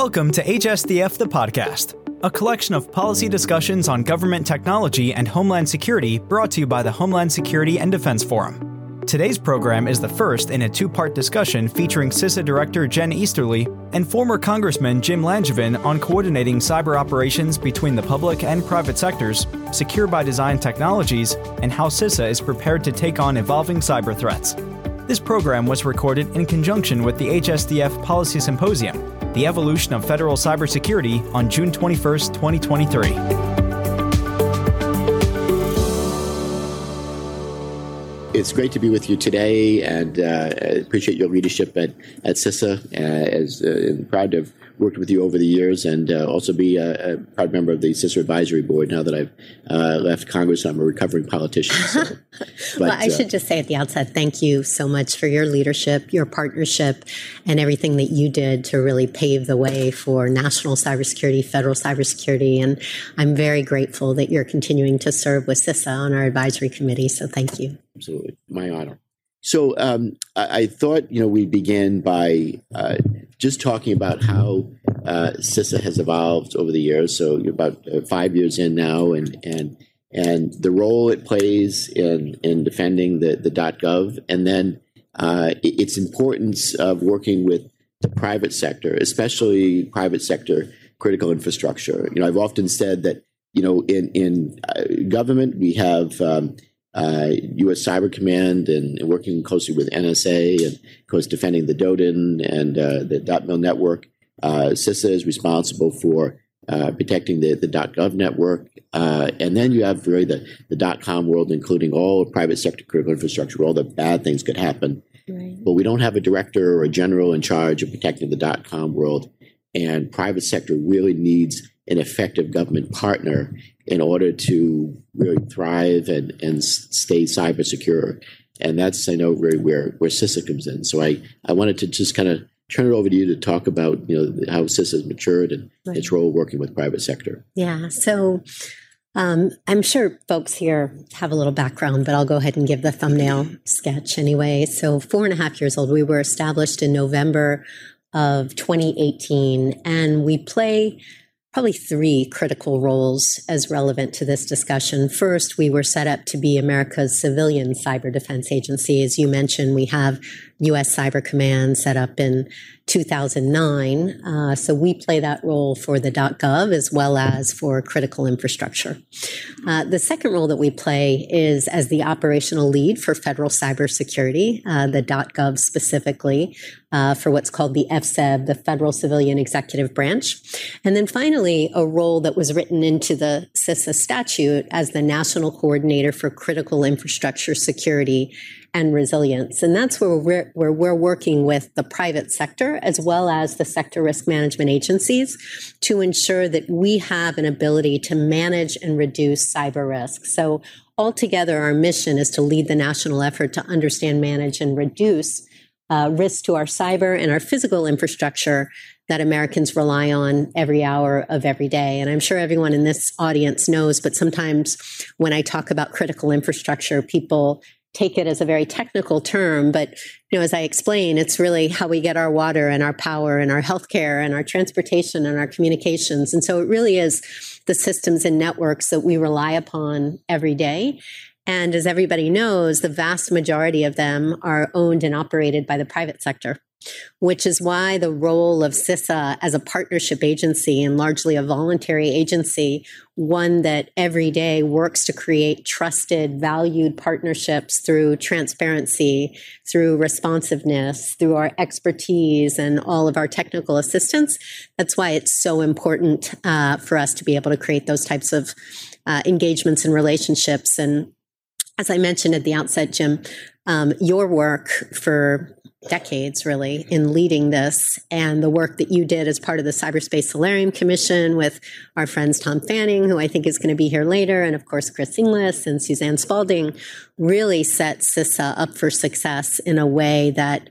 Welcome to HSDF the Podcast, a collection of policy discussions on government technology and homeland security brought to you by the Homeland Security and Defense Forum. Today's program is the first in a two-part discussion featuring CISA Director Jen Easterly and former Congressman Jim Langevin on coordinating cyber operations between the public and private sectors, secure-by-design technologies, and how CISA is prepared to take on evolving cyber threats. This program was recorded in conjunction with the HSDF Policy Symposium, The Evolution of Federal Cybersecurity, on June 21, 2023. It's great to be with you today, and I appreciate your leadership at CISA. I'm proud to have worked with you over the years and also be a proud member of the CISA Advisory Board now that I've left Congress. I'm a recovering politician. So. I should just say at the outset, thank you so much for your leadership, your partnership, and everything that you did to really pave the way for national cybersecurity, federal cybersecurity. And I'm very grateful that you're continuing to serve with CISA on our advisory committee. So thank you. Absolutely. My honor. So I thought, we'd begin by just talking about how CISA has evolved over the years. So you're about 5 years in now, and the role it plays in defending the .gov, and then its importance of working with the private sector, especially private sector critical infrastructure. I've often said that in government we have U.S. Cyber Command and working closely with NSA and, of course, defending the DODIN and the .mil network. CISA is responsible for protecting the .gov network. And then you have really the .com world, including all private sector critical infrastructure, where all the bad things could happen. Right. But we don't have a director or a general in charge of protecting the .com world. And private sector really needs an effective government partner in order to really thrive and stay cyber secure. And that's, where CISA comes in. So I wanted to just kind of turn it over to you to talk about, how CISA has matured and right. its role working with private sector. Yeah. So I'm sure folks here have a little background, but I'll go ahead and give the thumbnail sketch anyway. So 4.5 years old, we were established in November of 2018, and we play probably three critical roles as relevant to this discussion. First, we were set up to be America's civilian cyber defense agency. As you mentioned, we have U.S. Cyber Command set up in 2009. So we play that role for the .gov as well as for critical infrastructure. The second role that we play is as the operational lead for federal cybersecurity, the .gov specifically, for what's called the FSEB, the Federal Civilian Executive Branch. And then finally, a role that was written into the CISA statute as the National Coordinator for Critical Infrastructure Security and Resilience. And that's where we're working with the private sector as well as the sector risk management agencies to ensure that we have an ability to manage and reduce cyber risk. So altogether, our mission is to lead the national effort to understand, manage, and reduce risk to our cyber and our physical infrastructure that Americans rely on every hour of every day. And I'm sure everyone in this audience knows, but sometimes when I talk about critical infrastructure, people take it as a very technical term, but as I explain, it's really how we get our water and our power and our healthcare and our transportation and our communications. And so it really is the systems and networks that we rely upon every day. And as everybody knows, the vast majority of them are owned and operated by the private sector, which is why the role of CISA as a partnership agency and largely a voluntary agency, one that every day works to create trusted, valued partnerships through transparency, through responsiveness, through our expertise and all of our technical assistance. That's why it's so important for us to be able to create those types of engagements and relationships. And as I mentioned at the outset, Jim, your work for decades, really, in leading this and the work that you did as part of the Cyberspace Solarium Commission with our friends Tom Fanning, who I think is going to be here later, and of course Chris Inglis and Suzanne Spaulding, really set CISA up for success in a way that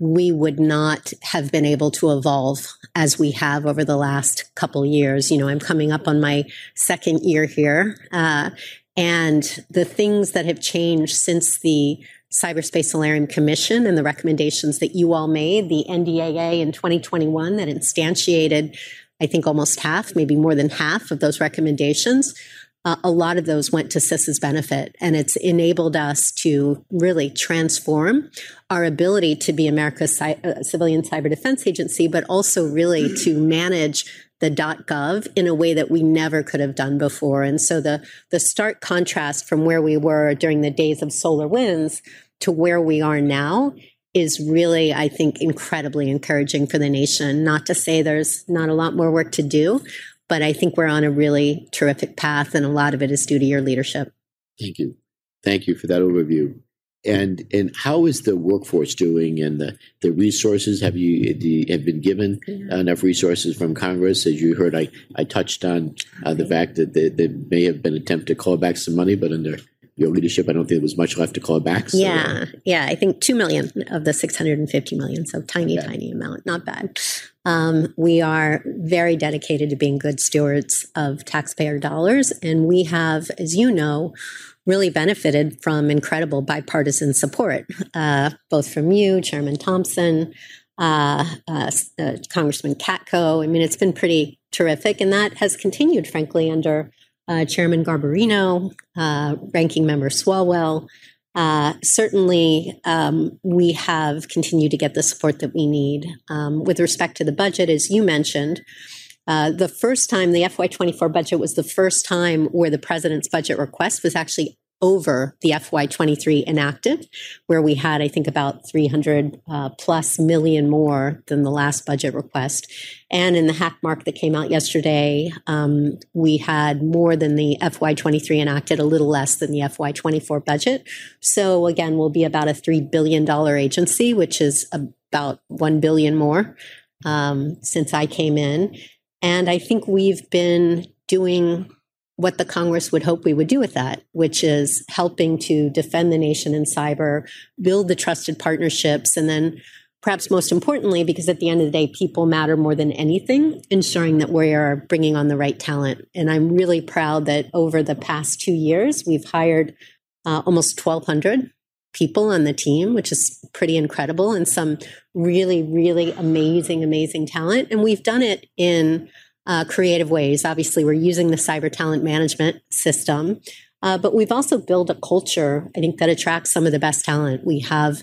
we would not have been able to evolve as we have over the last couple years. I'm coming up on my second year here, and the things that have changed since the Cyberspace Solarium Commission and the recommendations that you all made, the NDAA in 2021 that instantiated, I think, almost half, maybe more than half of those recommendations. A lot of those went to CISA's benefit, and it's enabled us to really transform our ability to be America's civilian cyber defense agency, but also really to manage the .gov in a way that we never could have done before. And so the stark contrast from where we were during the days of SolarWinds to where we are now is really, I think, incredibly encouraging for the nation. Not to say there's not a lot more work to do, but I think we're on a really terrific path, and a lot of it is due to your leadership. Thank you. Thank you for that overview. And how is the workforce doing, and the resources? Have you have been given enough resources from Congress? As you heard, I touched on the fact that there may have been an attempt to call back some money, but under your leadership, I don't think there was much left to call back. So. Yeah. I think 2 million of the 650 million, so tiny amount, not bad. We are very dedicated to being good stewards of taxpayer dollars, and we have, as you know, really benefited from incredible bipartisan support, both from you, Chairman Thompson, Congressman Katko. I mean, it's been pretty terrific, and that has continued, frankly, under Chairman Garbarino, Ranking Member Swalwell. Certainly, we have continued to get the support that we need. With respect to the budget, as you mentioned, the first time, the FY24 budget was the first time where the president's budget request was actually over the FY23 enacted, where we had, I think, about 300 plus million more than the last budget request. And in the hack mark that came out yesterday, we had more than the FY23 enacted, a little less than the FY24 budget. So again, we'll be about a $3 billion agency, which is about $1 billion more since I came in. And I think we've been doing what the Congress would hope we would do with that, which is helping to defend the nation in cyber, build the trusted partnerships, and then perhaps most importantly, because at the end of the day, people matter more than anything, ensuring that we are bringing on the right talent. And I'm really proud that over the past 2 years, we've hired almost 1,200 people on the team, which is pretty incredible, and some really, really amazing talent. And we've done it in creative ways. Obviously, we're using the cyber talent management system, but we've also built a culture, I think, that attracts some of the best talent. We have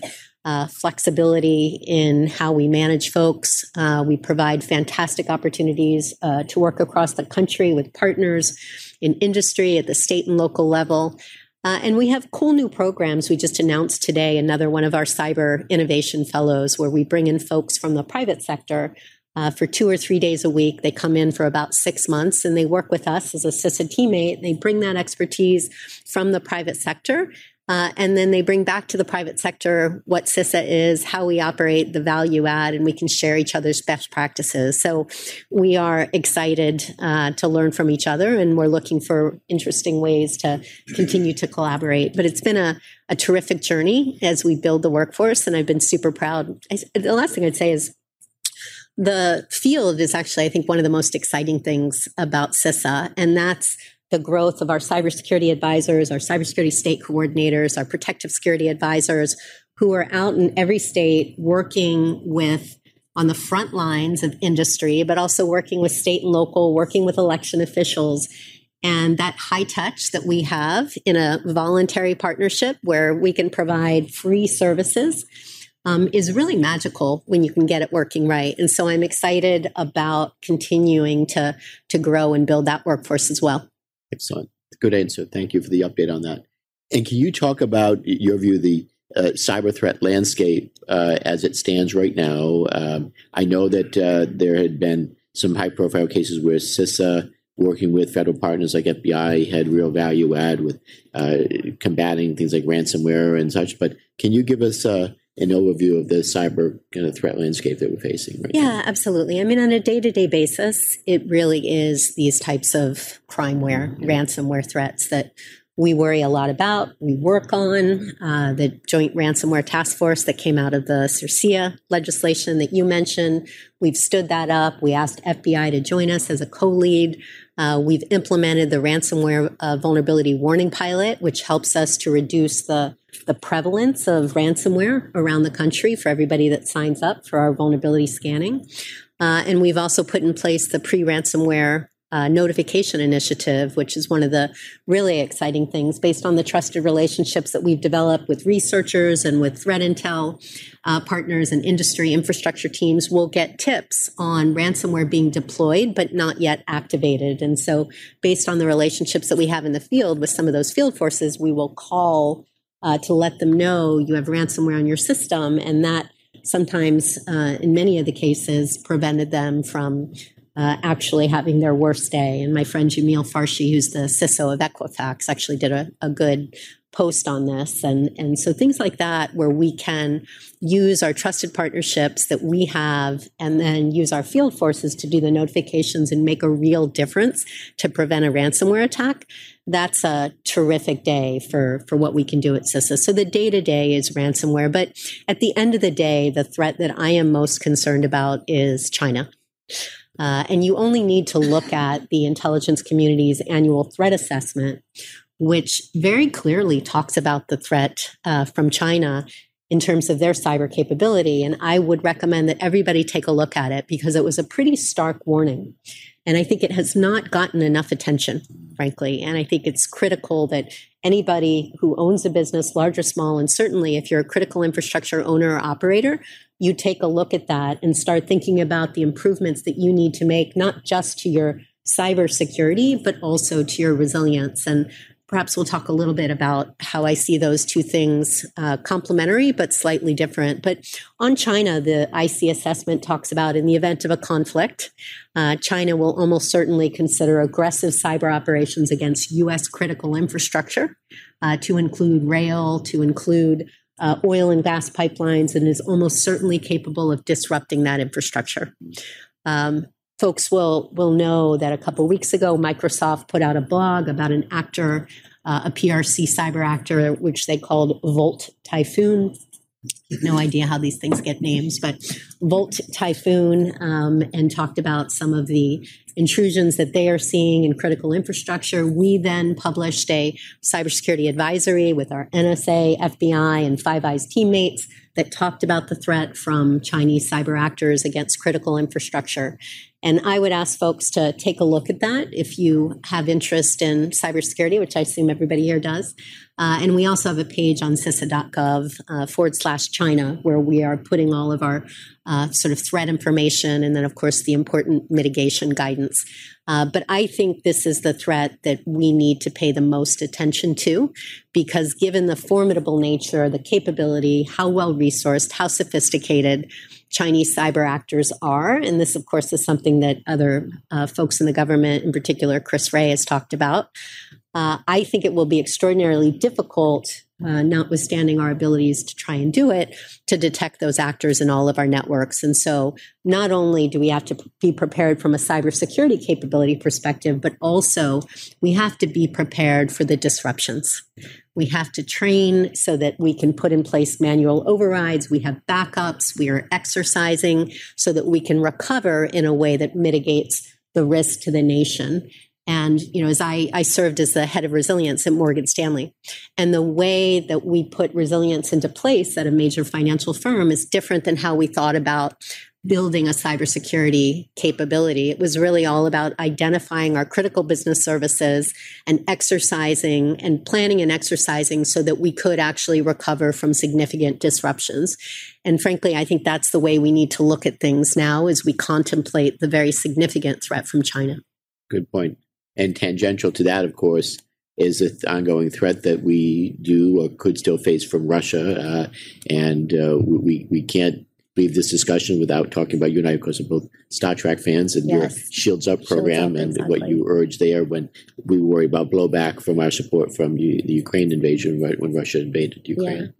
flexibility in how we manage folks. We provide fantastic opportunities to work across the country with partners in industry at the state and local level. And we have cool new programs. We just announced today another one of our cyber innovation fellows where we bring in folks from the private sector for 2 or 3 days a week. They come in for about 6 months and they work with us as a CISA teammate. They bring that expertise from the private sector, and then they bring back to the private sector what CISA is, how we operate, the value add, and we can share each other's best practices. So we are excited to learn from each other, and we're looking for interesting ways to continue to collaborate. But it's been a terrific journey as we build the workforce, and I've been super proud. The last thing I'd say is, the field is actually, I think, one of the most exciting things about CISA, and that's the growth of our cybersecurity advisors, our cybersecurity state coordinators, our protective security advisors, who are out in every state working with on the front lines of industry, but also working with state and local, working with election officials. And that high touch that we have in a voluntary partnership where we can provide free services is really magical when you can get it working right. And so I'm excited about continuing to grow and build that workforce as well. Excellent. Good answer. Thank you for the update on that. And can you talk about your view of the cyber threat landscape as it stands right now? I know that there had been some high-profile cases where CISA, working with federal partners like FBI, had real value add with combating things like ransomware and such. But can you give us an overview of the cyber kind of threat landscape that we're facing right now? Yeah, absolutely. I mean, on a day-to-day basis, it really is these types of crimeware, ransomware threats that we worry a lot about, we work on. The Joint Ransomware Task Force that came out of the CIRCIA legislation that you mentioned, we've stood that up. We asked FBI to join us as a co-lead. We've implemented the ransomware vulnerability warning pilot, which helps us to reduce the prevalence of ransomware around the country for everybody that signs up for our vulnerability scanning. And we've also put in place the pre-ransomware notification initiative, which is one of the really exciting things based on the trusted relationships that we've developed with researchers and with threat intel partners and industry infrastructure teams. We'll get tips on ransomware being deployed but not yet activated. And so based on the relationships that we have in the field with some of those field forces, we will call to let them know you have ransomware on your system, and that sometimes in many of the cases prevented them from actually having their worst day. And my friend Jamil Farshi, who's the CISO of Equifax, actually did a good post on this. And so things like that, where we can use our trusted partnerships that we have and then use our field forces to do the notifications and make a real difference to prevent a ransomware attack, that's a terrific day for what we can do at CISA. So the day-to-day is ransomware. But at the end of the day, the threat that I am most concerned about is China. And you only need to look at the intelligence community's annual threat assessment, which very clearly talks about the threat from China in terms of their cyber capability. And I would recommend that everybody take a look at it, because it was a pretty stark warning. And I think it has not gotten enough attention, frankly. And I think it's critical that anybody who owns a business, large or small, and certainly if you're a critical infrastructure owner or operator, you take a look at that and start thinking about the improvements that you need to make, not just to your cybersecurity, but also to your resilience. And perhaps we'll talk a little bit about how I see those two things complementary, but slightly different. But on China, the IC assessment talks about, in the event of a conflict, China will almost certainly consider aggressive cyber operations against U.S. critical infrastructure, to include rail, to include oil and gas pipelines, and is almost certainly capable of disrupting that infrastructure. Folks will know that a couple of weeks ago, Microsoft put out a blog about an actor, a PRC cyber actor, which they called Volt Typhoon. No idea how these things get names, but Volt Typhoon, and talked about some of the intrusions that they are seeing in critical infrastructure. We then published a cybersecurity advisory with our NSA, FBI, and Five Eyes teammates that talked about the threat from Chinese cyber actors against critical infrastructure. And I would ask folks to take a look at that if you have interest in cybersecurity, which I assume everybody here does. And we also have a page on cisa.gov /China, where we are putting all of our sort of threat information and then, of course, the important mitigation guidance. But I think this is the threat that we need to pay the most attention to, because given the formidable nature, the capability, how well-resourced, how sophisticated Chinese cyber actors are, and this, of course, is something that other folks in the government, in particular Chris Ray, has talked about, I think it will be extraordinarily difficult, notwithstanding our abilities to try and do it, to detect those actors in all of our networks. And so not only do we have to be prepared from a cybersecurity capability perspective, but also we have to be prepared for the disruptions. We have to train so that we can put in place manual overrides. We have backups. We are exercising so that we can recover in a way that mitigates the risk to the nation. And, you know, as I served as the head of resilience at Morgan Stanley, and the way that we put resilience into place at a major financial firm is different than how we thought about building a cybersecurity capability. It was really all about identifying our critical business services and exercising and planning and exercising so that we could actually recover from significant disruptions. And frankly, I think that's the way we need to look at things now as we contemplate the very significant threat from China. Good point. And tangential to that, of course, is the ongoing threat that we do or could still face from Russia. And we can't leave this discussion without talking about you and I, of course, are both Star Trek fans, and yes, your Shields Up program, Shields Up, exactly. And what you urge there when we worry about blowback from our support from the Ukraine invasion, right, when Russia invaded Ukraine.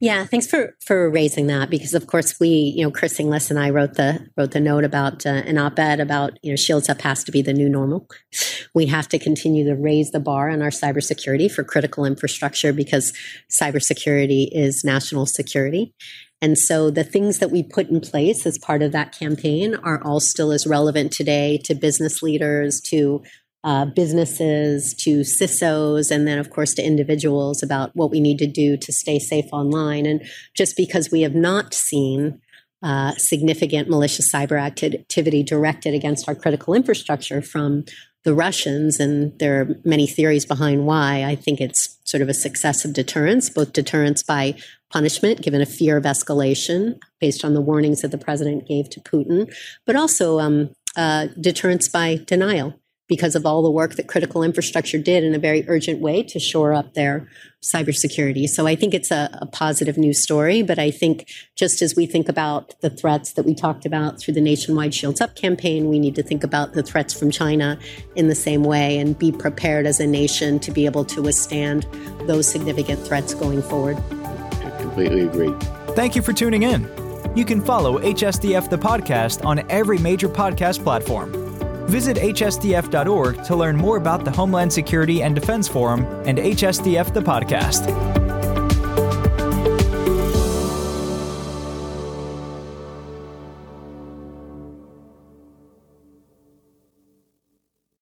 Yeah, thanks for raising that, because of course Chris Inglis and I wrote the note about an op-ed about, you know, Shields Up has to be the new normal. We have to continue to raise the bar on our cybersecurity for critical infrastructure, because cybersecurity is national security. And so the things that we put in place as part of that campaign are all still as relevant today to business leaders, to businesses, to CISOs, and then, of course, to individuals about what we need to do to stay safe online. And just because we have not seen significant malicious cyber activity directed against our critical infrastructure from the Russians, and there are many theories behind why, I think it's sort of a success of deterrence, both deterrence by punishment, given a fear of escalation based on the warnings that the president gave to Putin, but also deterrence by denial because of all the work that critical infrastructure did in a very urgent way to shore up their cybersecurity. So I think it's a positive news story, but I think just as we think about the threats that we talked about through the nationwide Shields Up campaign, we need to think about the threats from China in the same way and be prepared as a nation to be able to withstand those significant threats going forward. Completely agree. Thank you for tuning in. You can follow HSDF the podcast on every major podcast platform. Visit hsdf.org to learn more about the Homeland Security and Defense Forum and HSDF the podcast.